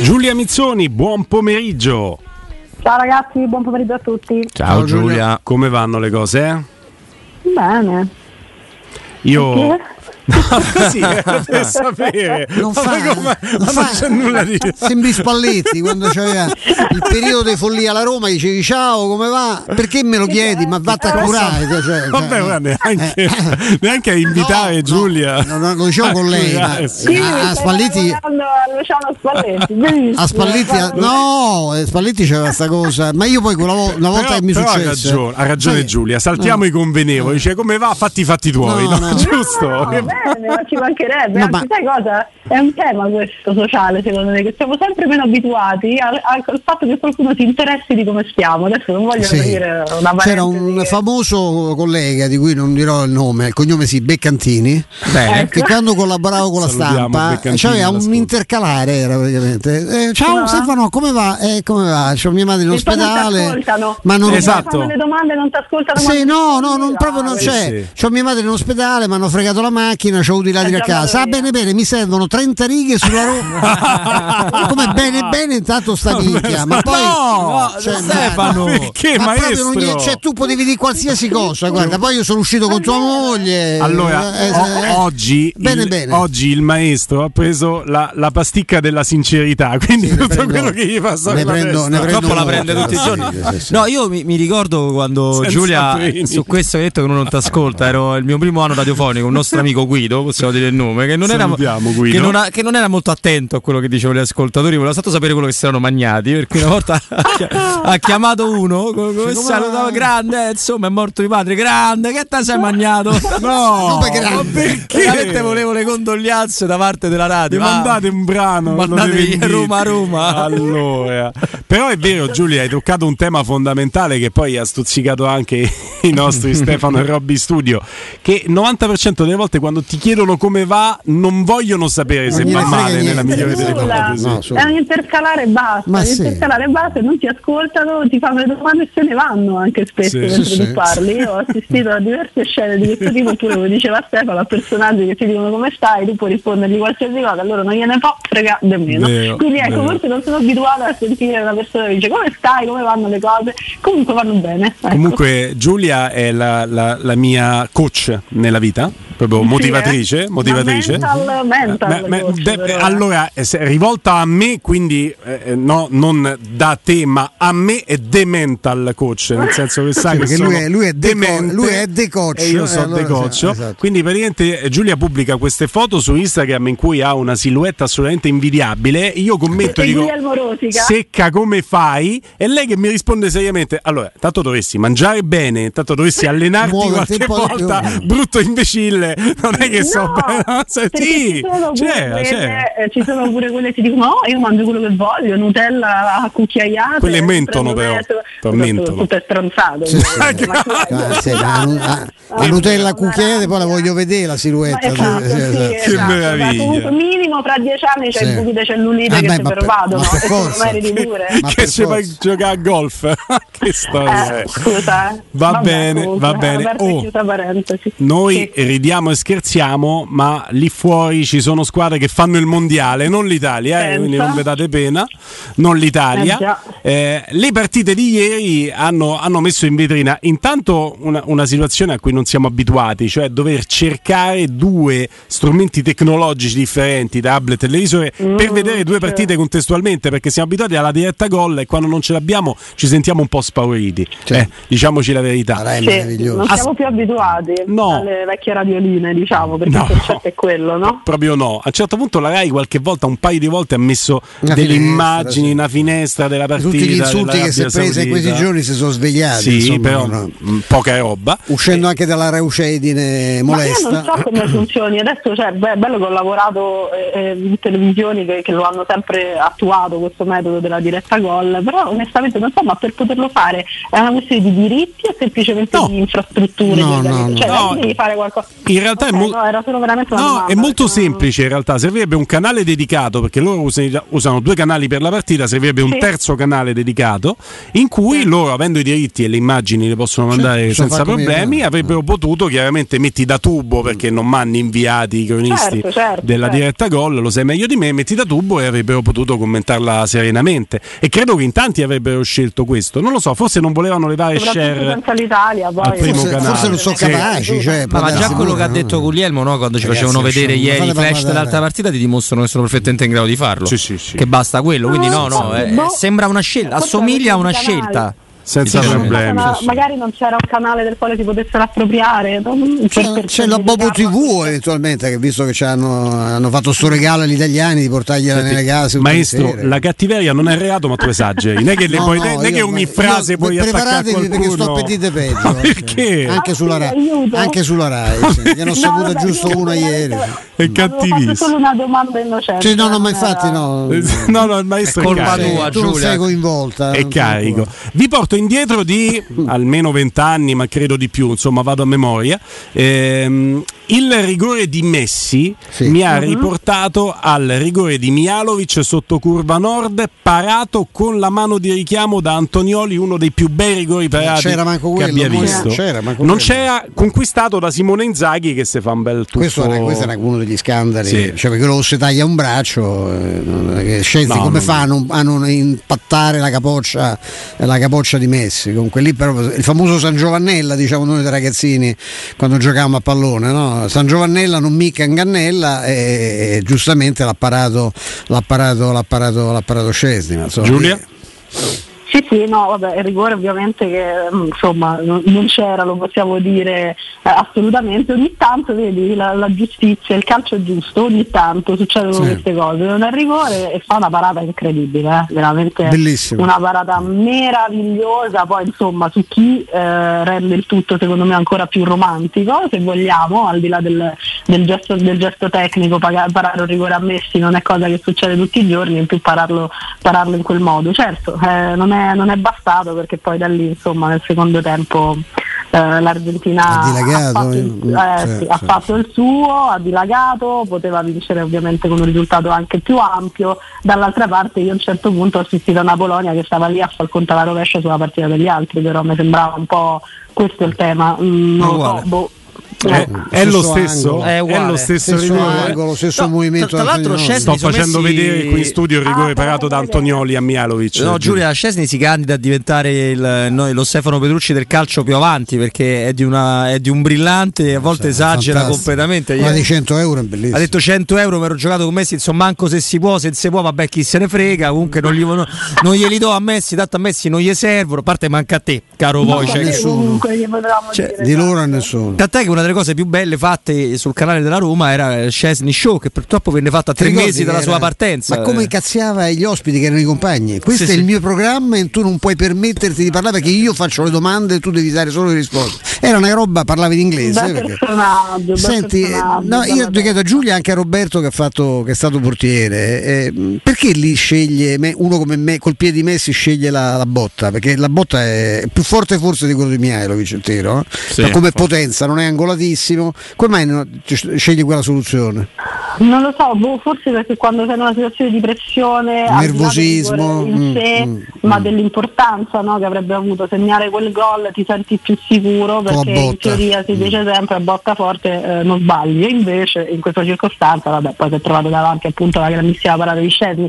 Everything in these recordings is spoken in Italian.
Giulia Mizzoni, buon pomeriggio. Ciao ragazzi, buon pomeriggio a tutti. Ciao Giulia, come vanno le cose? Bene. Io così per sapere, non c'è nulla di sembri Spalletti quando c'era il periodo di follia alla Roma, dicevi ciao come va, perché me lo chiedi, ma vattene a curare, cioè, vabbè, ma neanche a invitare Giulia, no, lo dicevo con lei, a Spalletti, Spalletti c'era questa cosa, ma io poi una volta che mi successe, ha ragione Giulia, saltiamo i convenevoli, dice come va, fatti tuoi, giusto? Bene, ma ci mancherebbe, sai cosa? È un tema questo sociale, secondo me, che siamo sempre meno abituati al fatto che qualcuno si interessi di come stiamo. Adesso non voglio dire una parentesi. C'era un famoso collega di cui non dirò il nome, il cognome Beccantini, che quando collaboravo con la stampa, cioè un intercalare era praticamente. Ciao Stefano, come va? Come va? C'ho mia madre in ospedale, ma non fanno le domande, non ti ascoltano. Sì, non proprio non c'è. C'ho mia madre in ospedale, mi hanno fregato la macchina, c'ho avuto i ladri a casa. Bene, mi servono 30 righe sulla Roma. Come bene, intanto sta nicchia. Ma poi Stefano, perché maestro? Tu potevi dire qualsiasi cosa. Guarda, poi io sono uscito con tua moglie. Allora, oggi il maestro ha preso la pasticca della sincerità. Quindi tutto quello che gli passa purtroppo la prende tutti i giorni. No, io mi ricordo quando Giulia su questo ha detto che uno non ti ascolta. Era il mio primo anno radiofonico, un nostro amico Guido, possiamo dire il nome, che non era molto attento a quello che dicevano gli ascoltatori, voleva stato sapere quello che si erano magnati, perché una volta ha chiamato uno come salutava, grande, insomma è morto di padre, grande, che te sei magnato? No, ma perché? Veramente volevo le condoglianze da parte della radio. Mandate un brano, mandate Roma. Allora, però è vero Giulia, hai toccato un tema fondamentale che poi ha stuzzicato anche i nostri Stefano e Robby studio, che 90% delle volte quando ti chiedono come va non vogliono sapere se va male, nella migliore delle ipotesi. È un intercalare basta, non ti ascoltano, ti fanno le domande e se ne vanno anche spesso mentre tu parli. Io ho assistito a diverse scene di questo tipo, pure diceva Stefano, a personaggi che ti dicono come stai, tu puoi rispondergli qualsiasi cosa, allora non gliene può frega nemmeno. Quindi ecco, forse non sono abituata a sentire una persona che dice come stai, come vanno le cose, comunque vanno bene. Ecco. Comunque Giulia è la mia coach nella vita, proprio motivatrice. Allora rivolta a me, quindi non da te, ma a me è the mental coach, nel senso che sai che lui è the coach e io sono the coach, esatto. Quindi praticamente Giulia pubblica queste foto su Instagram in cui ha una silhouette assolutamente invidiabile, io commento e dico secca come fai, e lei che mi risponde seriamente, allora tanto dovresti mangiare bene, tanto dovresti allenarti qualche volta, brutto imbecille, non è che ci sono pure quelle che dicono no, io mangio quello che voglio, Nutella a cucchiaiate, quelle mentono però, tutto è stronzato, la Nutella a cucchiaiate, poi la voglio vedere la silhouette, che meraviglia, minimo fra 10 anni c'è il buco di cellulite che si pervadono, che ci fa giocare a golf, che storia, scusa, va bene. Noi ridiamo e scherziamo, ma lì fuori ci sono squadre che fanno il mondiale, non l'Italia, quindi non vedate pena, non l'Italia. Le partite di ieri hanno messo in vetrina intanto una situazione a cui non siamo abituati, cioè dover cercare due strumenti tecnologici differenti, tablet e televisore, per vedere due partite contestualmente, perché siamo abituati alla diretta gol e quando non ce l'abbiamo ci sentiamo un po' spauriti, diciamoci la verità. Non siamo più abituati alle vecchie radioline, diciamo, perché il concetto è quello, no? Proprio no. A un certo punto la Rai qualche volta, un paio di volte, ha messo delle immagini, una finestra della partita. Tutti gli insulti che si è presa in questi giorni si sono svegliati. Sì, insomma, però poca roba. Uscendo anche dalla reucedine molesta. Ma io non so come funzioni. Adesso è bello che ho lavorato in televisioni che lo hanno sempre attuato questo metodo della diretta gol, però onestamente non so, ma per poterlo fare è una questione di diritti o semplicemente di infrastrutture? Devi fare qualcosa. In in realtà okay, è molto semplice, in realtà servirebbe un canale dedicato, perché loro usano due canali per la partita, servirebbe un terzo canale dedicato in cui loro, avendo i diritti e le immagini le possono mandare senza problemi, avrebbero potuto chiaramente metti da tubo, perché non m'hanno inviati i cronisti della diretta gol, lo sai meglio di me, metti da tubo, e avrebbero potuto commentarla serenamente, e credo che in tanti avrebbero scelto questo, non lo so, forse non volevano levare share l'Italia, poi al primo canale, forse non sono capaci, cioè, ma già quello che ha detto Guglielmo, no? Quando ci facevano vedere ieri i flash dell'altra partita, ti dimostrano che sono perfettamente in grado di farlo. Sì. Che basta quello, quindi sembra una scelta, assomiglia a una scelta. Senza problemi. Magari non c'era un canale del quale si potessero appropriare. C'è la Bobo TV eventualmente, che visto che hanno fatto sto regalo agli italiani di portargliela nelle case. Maestro, la cattiveria non è reato, ma tu esageri. Non è che, ogni frase puoi attaccare qualcuno. Preparatevi, perché sto pedite peggio. Perché? Anche sulla Rai. Ne hanno saputo giusto una ieri. È cattivissimo. È solo una domanda innocente. Cioè, no, ma infatti no. No, il maestro è colpa tua, Giulia. Tu sei coinvolta. È carico. Vi porto indietro di almeno 20 anni, ma credo di più, insomma vado a memoria, il rigore di Messi mi ha riportato al rigore di Mihajlović sotto curva nord, parato con la mano di richiamo da Antonioli, uno dei più bei rigori parati che abbia visto, non c'era, conquistato da Simone Inzaghi, che se fa un bel tuffo. Questo era uno degli scandali, cioè, perché lo si taglia un braccio, a non impattare la capoccia di Messi, comunque lì però il famoso San Giovannella, diciamo noi da ragazzini quando giocavamo a pallone, no? San Giovannella non mica ingannella, e giustamente l'ha parato Szczęsny, ma insomma, Giulia? Sì, no, vabbè, il rigore ovviamente che insomma non c'era, lo possiamo dire assolutamente. Ogni tanto vedi la giustizia, il calcio è giusto, ogni tanto succedono queste cose. Non è rigore e fa una parata incredibile, veramente bellissimo. Una parata meravigliosa, poi insomma su chi rende il tutto secondo me ancora più romantico, se vogliamo, al di là del gesto tecnico. Parare un rigore a Messi non è cosa che succede tutti i giorni, in più pararlo in quel modo, certo, non è bastato, perché poi da lì insomma nel secondo tempo l'Argentina ha fatto il suo, ha dilagato, poteva vincere ovviamente con un risultato anche più ampio. Dall'altra parte io a un certo punto ho assistito a una Polonia che stava lì a far conto alla rovescia sulla partita degli altri, però mi sembrava un po' questo il tema, È lo stesso movimento. Tra l'altro sto facendo vedere qui in studio il rigore parato da Antonioli a Mihajlović. No, Giulia, Szczęsny si candida a diventare lo Stefano Pedrucci del calcio più avanti, perché è di un brillante, a volte esagera completamente. Ma di 100 euro è bellissimo. Ha detto 100 euro, mi ero giocato con Messi, insomma manco se si può, vabbè chi se ne frega, comunque non glieli do a Messi, tanto a Messi non gli servono, a parte manca a te, caro Wojciech. Nessuno. Di loro a nessuno. Tant'è che una delle cose più belle fatte sul canale della Roma era il Szczęsny Show, che purtroppo venne fatta a 3 mesi dalla sua partenza. Ma come cazziava gli ospiti che erano i compagni? Questo è il mio programma e tu non puoi permetterti di parlare, perché io faccio le domande e tu devi dare solo le risposte. Era una roba, parlavi in inglese. Io chiedo a Giulia, anche a Roberto che è stato portiere, perché lì sceglie uno come me, col piede di Messi sceglie la botta, perché la botta è più forte forse di quello di Mihajlović intero, ma come potenza non è angolatissimo, come mai scegli quella soluzione? Non lo so, forse perché quando sei in una situazione di pressione, nervosismo in sé, dell'importanza, no, che avrebbe avuto segnare quel gol, ti senti più sicuro, perché in teoria si dice sempre a botta forte non sbagli, e invece in questa circostanza poi si è trovato davanti appunto la grandissima parata di Szczęsny.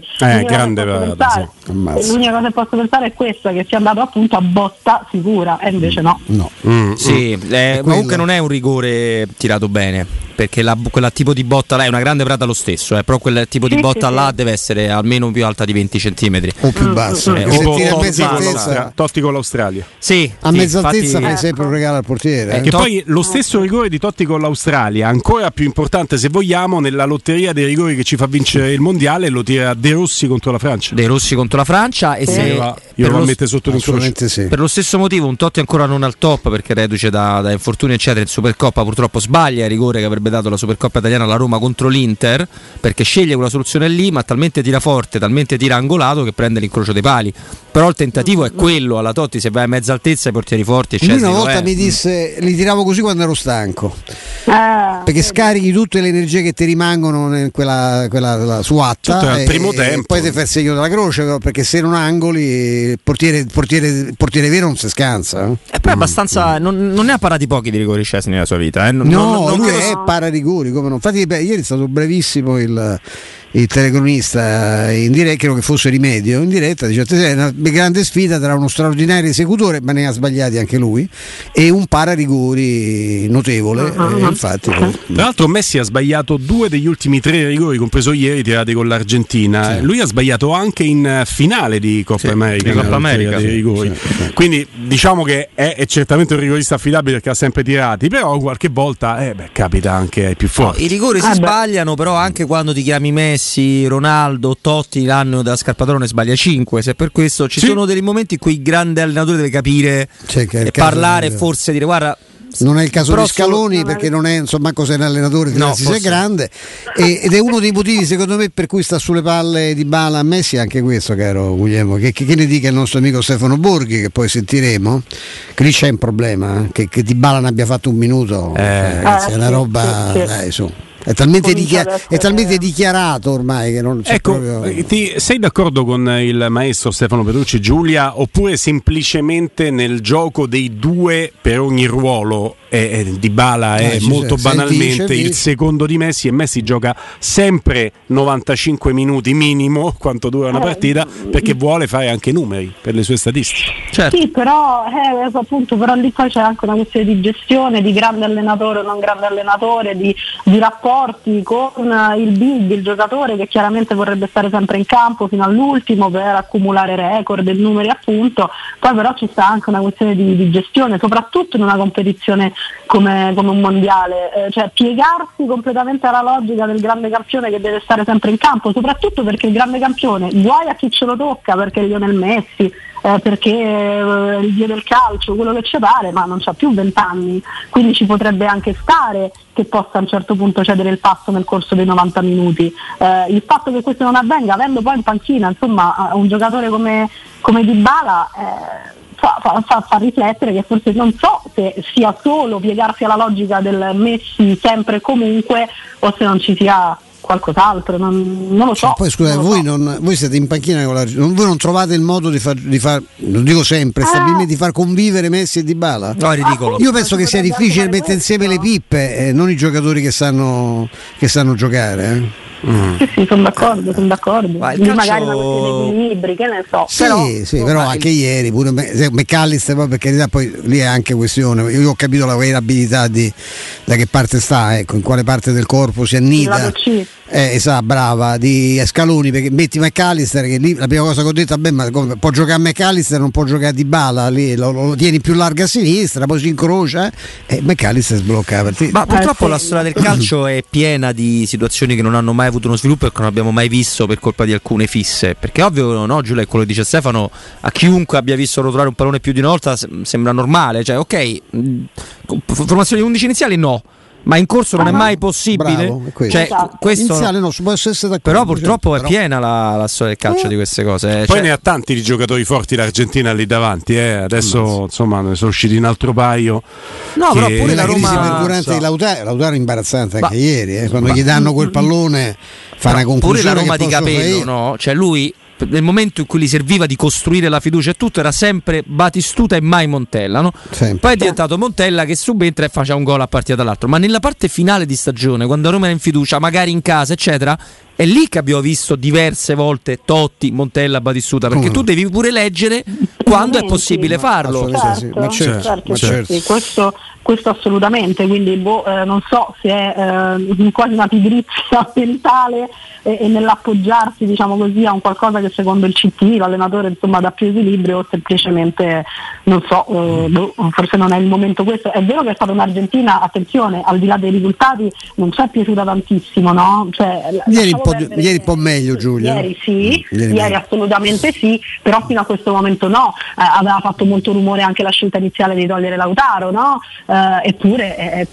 L'unica cosa che posso pensare è questa, che sia andato appunto a botta sicura, e invece ma comunque non è un rigore tirato bene, perché quella tipo di botta là è una grande parata lo stesso, però quel tipo di botta là deve essere almeno più alta di 20 centimetri o più bassa, Totti con l'Australia a mezza altezza fai sempre un regalo al portiere, che poi lo stesso rigore di Totti con l'Australia, ancora più importante se vogliamo nella lotteria dei rigori che ci fa vincere il mondiale, lo tira De Rossi contro la Francia e io lo mette sotto l'incrocio per lo stesso motivo. Un Totti ancora non al top perché reduce da infortuni eccetera, in Supercoppa purtroppo sbaglia il rigore che avrebbe avrebbe dato la Supercoppa italiana alla Roma contro l'Inter, perché sceglie quella soluzione lì, ma talmente tira forte, talmente tira angolato che prende l'incrocio dei pali. Però il tentativo è quello alla Totti, se vai a mezza altezza i portieri forti. Lui una volta mi disse, li tiravo così quando ero stanco, perché scarichi tutte le energie che ti rimangono in quella suatta al primo tempo, poi ti fai il segno della croce, però, perché se non angoli il portiere vero non si scansa, e poi abbastanza non ne ha parati pochi di rigori Szczęsny nella sua vita, no, lui è pararigori come non. Infatti ieri è stato brevissimo il telecronista in diretta, credo che fosse Rimedio in diretta, dice: è una grande sfida tra uno straordinario esecutore, ma ne ha sbagliati anche lui, e un pararigori notevole. Infatti, tra l'altro Messi ha sbagliato 2 degli ultimi 3 rigori, compreso ieri tirati con l'Argentina, sì. Lui ha sbagliato anche in finale di Coppa America, dei rigori. Sì. Quindi diciamo che è certamente un rigorista affidabile, perché ha sempre tirati, però qualche volta capita anche ai più forti. No, i rigori si sbagliano, però anche quando ti chiami Messi, Ronaldo, Totti, l'anno da Scarpatorone sbaglia 5, se per questo ci sono dei momenti in cui il grande allenatore deve capire e parlare, forse dire guarda, non è il caso di Scaloni, perché non è insomma cosa è un allenatore, no, se è grande, ed è uno dei motivi secondo me per cui sta sulle palle di Dybala a Messi, anche questo, caro Guglielmo, che ne dica il nostro amico Stefano Borghi, che poi sentiremo, che lì c'è un problema, che Dybala ne abbia fatto un minuto, ragazzi, è una roba, dai, su. È talmente dichiarato ormai che non c'è. Ecco, proprio... sei d'accordo con il maestro Stefano Pedrucci, Giulia, oppure semplicemente nel gioco dei 2 per ogni ruolo? Dybala è molto banalmente il secondo di Messi, e Messi gioca sempre 95 minuti minimo, quanto dura una partita, perché vuole fare anche numeri per le sue statistiche. Certo. Sì, però appunto, però lì poi c'è anche una questione di gestione, di grande allenatore o non grande allenatore, di rapporti con il big, il giocatore, che chiaramente vorrebbe stare sempre in campo fino all'ultimo per accumulare record e numeri, appunto. Poi però ci sta anche una questione di gestione, soprattutto in una competizione come un mondiale, cioè piegarsi completamente alla logica del grande campione che deve stare sempre in campo, soprattutto perché il grande campione, guai a chi ce lo tocca, perché Lionel Messi, perché il dio del calcio, quello che ci pare, ma non c'ha più 20 anni, quindi ci potrebbe anche stare che possa a un certo punto cedere il passo nel corso dei 90 minuti. Il fatto che questo non avvenga, avendo poi in panchina insomma un giocatore come Dybala, Fa riflettere che forse non so se sia solo piegarsi alla logica del Messi sempre e comunque, o se non ci sia qualcos'altro, non lo so. Cioè, poi scusate, voi siete in panchina con voi non trovate il modo di far lo dico sempre, di far convivere Messi e Dybala? No, è ridicolo. Io penso che sia difficile mettere insieme le pippe, non i giocatori che sanno giocare. Sì, sono d'accordo. Calcio... magari una questione di libri, che ne so. Però anche ieri pure McAllister, poi, per carità, poi lì è anche questione. Io ho capito la variabilità da che parte sta, in quale parte del corpo si annida. Brava, di Scaloni, perché metti McAllister, che lì la prima cosa che ho detto, ma può giocare McAllister, non può giocare Dybala, lì lo tieni più larga a sinistra, poi si incrocia e McAllister sblocca la partita. Ma purtroppo la storia del calcio è piena di situazioni che non hanno mai avuto uno sviluppo e che non abbiamo mai visto per colpa di alcune fisse, perché ovvio, no, Giulia, è quello che dice Stefano, a chiunque abbia visto rotolare un pallone più di una volta sembra normale, cioè ok, formazione di 11 iniziali no, ma in corso non è mai possibile. Bravo, questo iniziale no, può essere d'accordo, però purtroppo è piena la storia del calcio di queste cose. Poi ne ha tanti di giocatori forti l'Argentina lì davanti, adesso insomma ne sono usciti un altro paio. No, però pure la Roma durante di Lautaro è imbarazzante anche ieri, quando gli danno quel pallone fa una confusione. Pure la Roma di Capello, no? Cioè lui, nel momento in cui gli serviva di costruire la fiducia e tutto, era sempre Batistuta e mai Montella, no? Poi è diventato Montella che subentra e faceva un gol a partita dall'altro, ma nella parte finale di stagione, quando Roma era in fiducia, magari in casa eccetera, è lì che abbiamo visto diverse volte Totti, Montella, Batistuta, perché tu devi pure leggere quando è possibile farlo. Certo. Sì, questo assolutamente, quindi non so se è quasi una pigrizia mentale e nell'appoggiarsi, diciamo così, a un qualcosa che secondo il CT, l'allenatore, insomma, dà più equilibrio, o semplicemente non so, forse non è il momento questo. È vero che è stata un'Argentina, attenzione, al di là dei risultati, non ci è piaciuta tantissimo, no? Cioè, ieri ieri un po' meglio Giulia. Ieri sì, ieri assolutamente sì, però fino a questo momento no. Aveva fatto molto rumore anche la scelta iniziale di togliere Lautaro, no? Eppure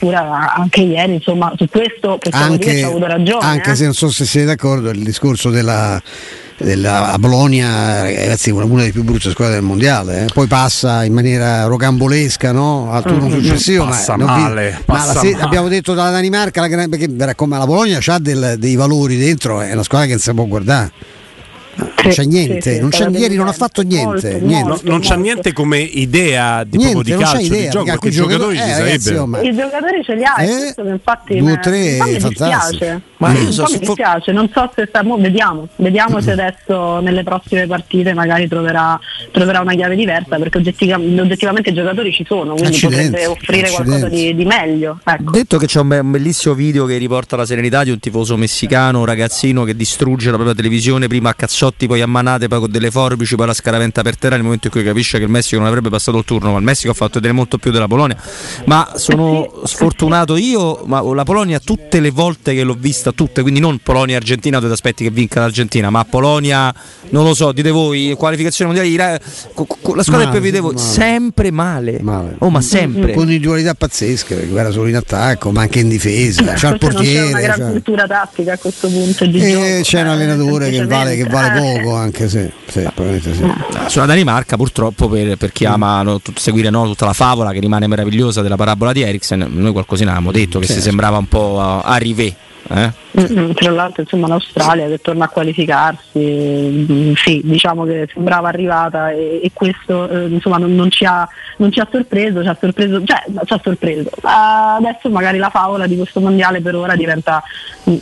anche ieri, insomma, su questo possiamo dire che ha avuto ragione. Anche se non so se siete d'accordo, il discorso della Bologna, ragazzi, una delle più brutte squadre del mondiale, eh? Poi passa in maniera rocambolesca, no? Al turno successivo passa, male. Abbiamo detto dalla Danimarca, perché come la Bologna c'ha dei valori dentro, è una squadra che non si può guardare. Non c'è niente, sì, non c'è, ieri non ha fatto niente. Niente come idea di calcio, idea, di gioco, perché i giocatori ci sarebbero. I giocatori ce li ha, infatti mi dispiace. Ma mi dispiace, non so se vediamo se adesso nelle prossime partite magari troverà una chiave diversa, perché oggettivamente i giocatori ci sono, quindi potrebbe offrire qualcosa di meglio. Ecco. Detto che c'è un bellissimo video che riporta la serenità di un tifoso messicano, un ragazzino che distrugge la propria televisione, prima a cazzotti, poi a manate, poi con delle forbici, poi la scaraventa per terra, nel momento in cui capisce che il Messico non avrebbe passato il turno, ma il Messico ha fatto vedere molto più della Polonia. Ma sono sfortunato io, ma la Polonia tutte le volte che l'ho vista, tutte, quindi non Polonia-Argentina, dove ti aspetti che vinca l'Argentina, ma Polonia, non lo so, dite voi, qualificazione mondiale, la squadra che vedevo sempre male. Oh, ma sempre. Con individualità pazzesca, guarda, solo in attacco, ma anche in difesa, c'ha il portiere. C'è una gran cultura tattica a questo punto di gioco. C'è un allenatore che vale poco, anche se probabilmente sì. Sulla Danimarca, purtroppo, per chi ama tutta la favola che rimane meravigliosa della parabola di Eriksen, noi qualcosina avevamo detto che si sembrava un po' a Rivet. Tra l'altro, insomma, l'Australia che torna a qualificarsi, sì, diciamo che sembrava arrivata, e questo insomma non ci ha sorpreso, ci ha sorpreso. Adesso magari la favola di questo mondiale per ora diventa,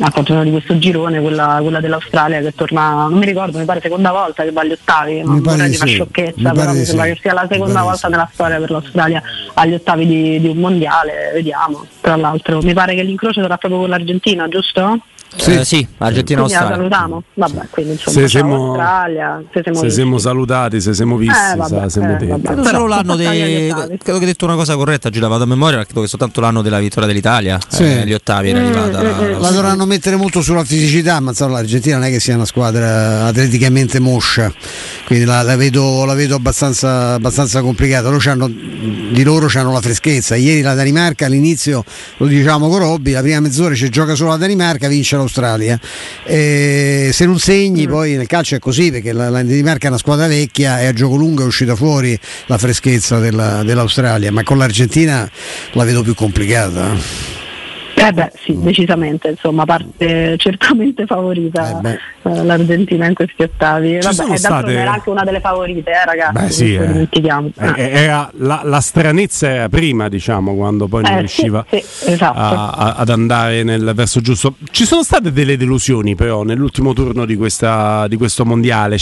a contrario di questo girone, quella dell'Australia che torna, non mi ricordo, mi pare seconda volta che va agli ottavi, non vorrei di una sciocchezza, però mi sembra che sia la seconda volta nella storia per l'Australia agli ottavi di un mondiale, vediamo. Tra l'altro mi pare che l'incrocio sarà proprio con l'Argentina, giusto? Sì, Argentina-Australia. Salutiamo. Vabbè, quindi insomma, se siamo salutati, se siamo visti, però l'anno credo che hai detto una cosa corretta, girava da memoria, credo che soltanto l'anno della vittoria dell'Italia, gli ottavi era arrivata. La dovranno mettere molto sulla fisicità, ma l'Argentina non è che sia una squadra atleticamente moscia, quindi la vedo abbastanza complicata. Loro hanno la freschezza. Ieri la Danimarca, all'inizio, lo diciamo con Robby, la prima mezz'ora ci gioca solo la Danimarca, vince l'Australia, se non segni poi nel calcio è così, perché la Danimarca è una squadra vecchia e a gioco lungo è uscita fuori la freschezza dell'Australia, ma con l'Argentina la vedo più complicata. Decisamente, insomma, parte certamente favorita l'Argentina in questi ottavi. Era anche una delle favorite, ragazzi. Era la stranezza era prima, diciamo, quando poi non riusciva ad andare nel verso giusto. Ci sono state delle delusioni però nell'ultimo turno di questo mondiale,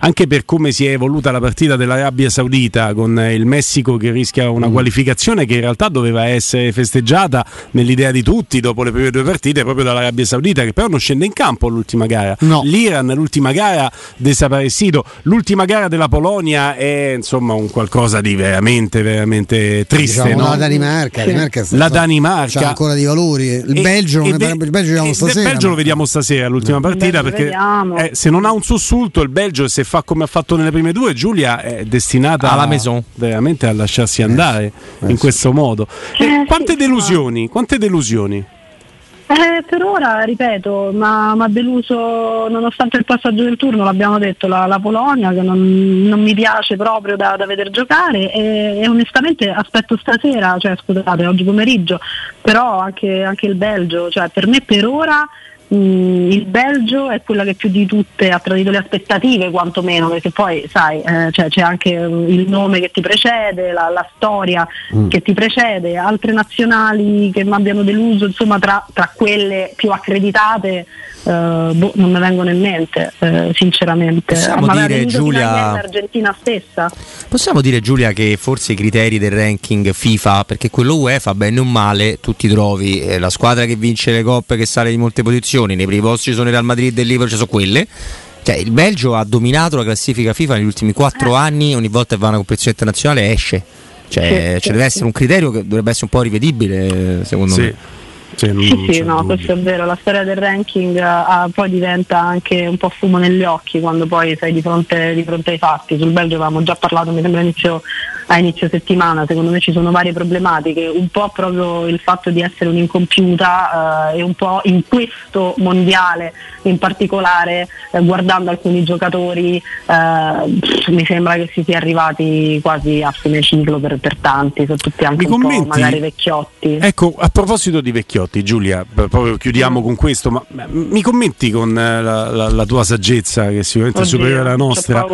anche per come si è evoluta la partita dell'Arabia Saudita, con il Messico che rischia una qualificazione che in realtà doveva essere festeggiata nell'idea di tutti dopo le prime due partite proprio dall'Arabia Saudita, che però non scende in campo all'ultima gara. No. L'Iran, l'ultima gara desaparecido, l'ultima gara della Polonia è insomma un qualcosa di veramente veramente triste, diciamo, no? La Danimarca c'ha ancora dei valori. Il Belgio lo vediamo stasera all'ultima partita, perché se non ha un sussulto il Belgio, se fa come ha fatto nelle prime due, Giulia è destinata alla maison, veramente a lasciarsi andare in questo modo. Quante delusioni? Per ora, ripeto, ma deluso nonostante il passaggio del turno, l'abbiamo detto, la Polonia, che non mi piace proprio da veder giocare, e onestamente aspetto stasera, oggi pomeriggio, però anche il Belgio, per me per ora il Belgio è quella che più di tutte ha tradito le aspettative, quantomeno, perché poi sai, c'è anche il nome che ti precede, la storia che ti precede, altre nazionali che mi abbiano deluso, insomma, tra quelle più accreditate non mi vengono in mente, sinceramente. Possiamo dire Giulia che forse i criteri del ranking FIFA, perché quello UEFA bene o male tu ti trovi la squadra che vince le coppe, che sale di molte posizioni, nei primi posti ci sono il Real Madrid e il Liverpool, sono quelle. Il Belgio ha dominato la classifica FIFA negli ultimi 4 anni, ogni volta che va a una competizione internazionale esce. Deve essere un criterio che dovrebbe essere un po' rivedibile, secondo me. Sì, no, questo è vero, la storia del ranking poi diventa anche un po' fumo negli occhi quando poi sei di fronte ai fatti. Sul Belgio avevamo già parlato, mi sembra a inizio settimana. Secondo me ci sono varie problematiche, un po' proprio il fatto di essere un'incompiuta e un po' in questo mondiale in particolare, guardando alcuni giocatori mi sembra che si sia arrivati quasi a fine ciclo per tanti, soprattutto anche un po' magari vecchiotti. Ecco, a proposito di vecchiotti, Giulia, proprio chiudiamo con questo, ma mi commenti con la tua saggezza, che sicuramente è superiore alla nostra,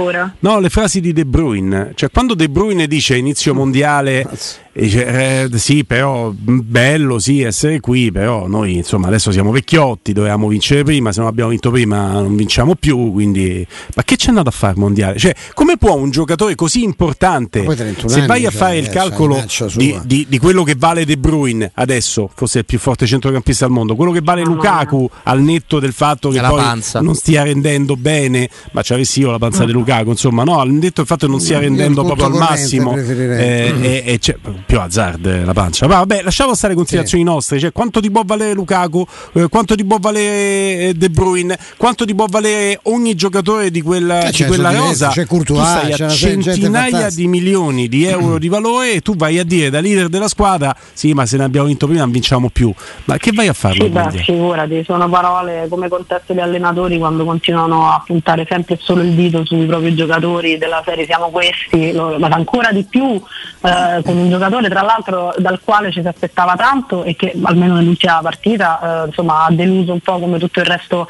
no, le frasi di De Bruyne, cioè quando De Bruyne dice inizio mondiale dice, sì però bello sì essere qui, però noi insomma adesso siamo vecchiotti, dovevamo vincere prima, se non abbiamo vinto prima non vinciamo più, quindi ma che c'è andato a fare mondiale? Cioè come può un giocatore così importante, se vai a fare il calcolo di quello che vale De Bruyne adesso, forse il più forte centrocampista al mondo, quello che vale Lukaku, al netto del fatto che poi non stia rendendo bene, ma ci avessi io la panza di Lukaku, insomma no, al netto del fatto che non stia rendendo proprio al massimo, cioè, più azzardo la pancia, ma vabbè, lasciamo stare considerazioni nostre, cioè quanto ti può valere Lukaku, quanto ti può valere De Bruyne, quanto ti può valere ogni giocatore di quella, di quella rosa, c'è Courtois, c'è centinaia di milioni di euro di valore e tu vai a dire da leader della squadra sì ma se ne abbiamo vinto prima non vinciamo più, ma che vai a farlo? Sì, beh, figurati, sono parole come contesto gli allenatori quando continuano a puntare sempre solo il dito sui propri giocatori della serie siamo questi, ma ancora di più con un giocatore tra l'altro dal quale ci si aspettava tanto e che almeno nell'ultima partita insomma ha deluso un po' come tutto il resto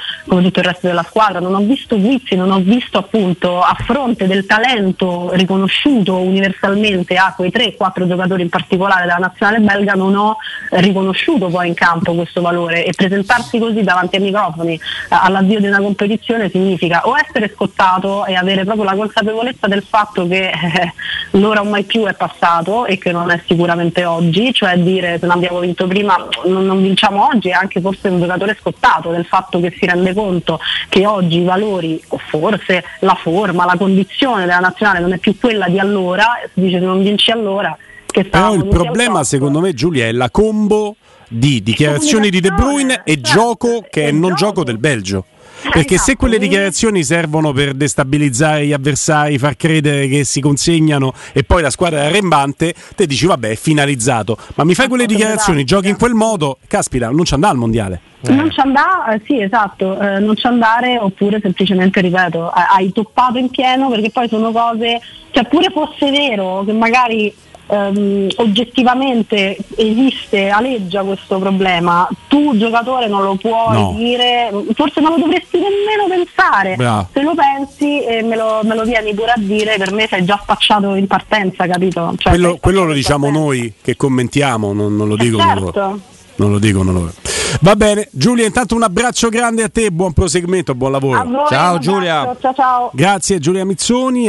della squadra. Non ho visto guizzi, non ho visto appunto, a fronte del talento riconosciuto universalmente a quei 3-4 giocatori in particolare della nazionale belga, non ho riconosciuto poi in campo questo valore, e presentarsi così davanti ai microfoni all'avvio di una competizione significa o essere scottato e avere proprio la consapevolezza del fatto che l'ora ormai più è passato e che non è sicuramente oggi, cioè dire se non abbiamo vinto prima non vinciamo oggi, è anche forse un giocatore scottato del fatto che si rende conto che oggi i valori o forse la forma, la condizione della nazionale non è più quella di allora, si dice se non vinci allora che però il problema secondo me Giulia è la combo di dichiarazioni di De Bruyne e gioco che è non gioco del Belgio, perché se quelle dichiarazioni servono per destabilizzare gli avversari, far credere che si consegnano e poi la squadra è arrembante, te dici vabbè è finalizzato, ma mi fai quelle dichiarazioni, giochi in quel modo, caspita non ci andrà al mondiale. Non ci andare, sì esatto, non ci andare, oppure semplicemente ripeto hai toppato in pieno, perché poi sono cose, cioè pure fosse vero che magari oggettivamente esiste, aleggia questo problema, tu giocatore non lo puoi dire, forse non lo dovresti nemmeno pensare. Se lo pensi e me lo vieni pure a dire, per me sei già spacciato in partenza, capito? Cioè, quello lo diciamo noi che commentiamo, non lo dicono loro. Non lo dicono loro. Va bene Giulia, intanto un abbraccio grande a te, buon proseguimento, buon lavoro. Ciao Giulia. Ciao. Grazie Giulia Mizzoni.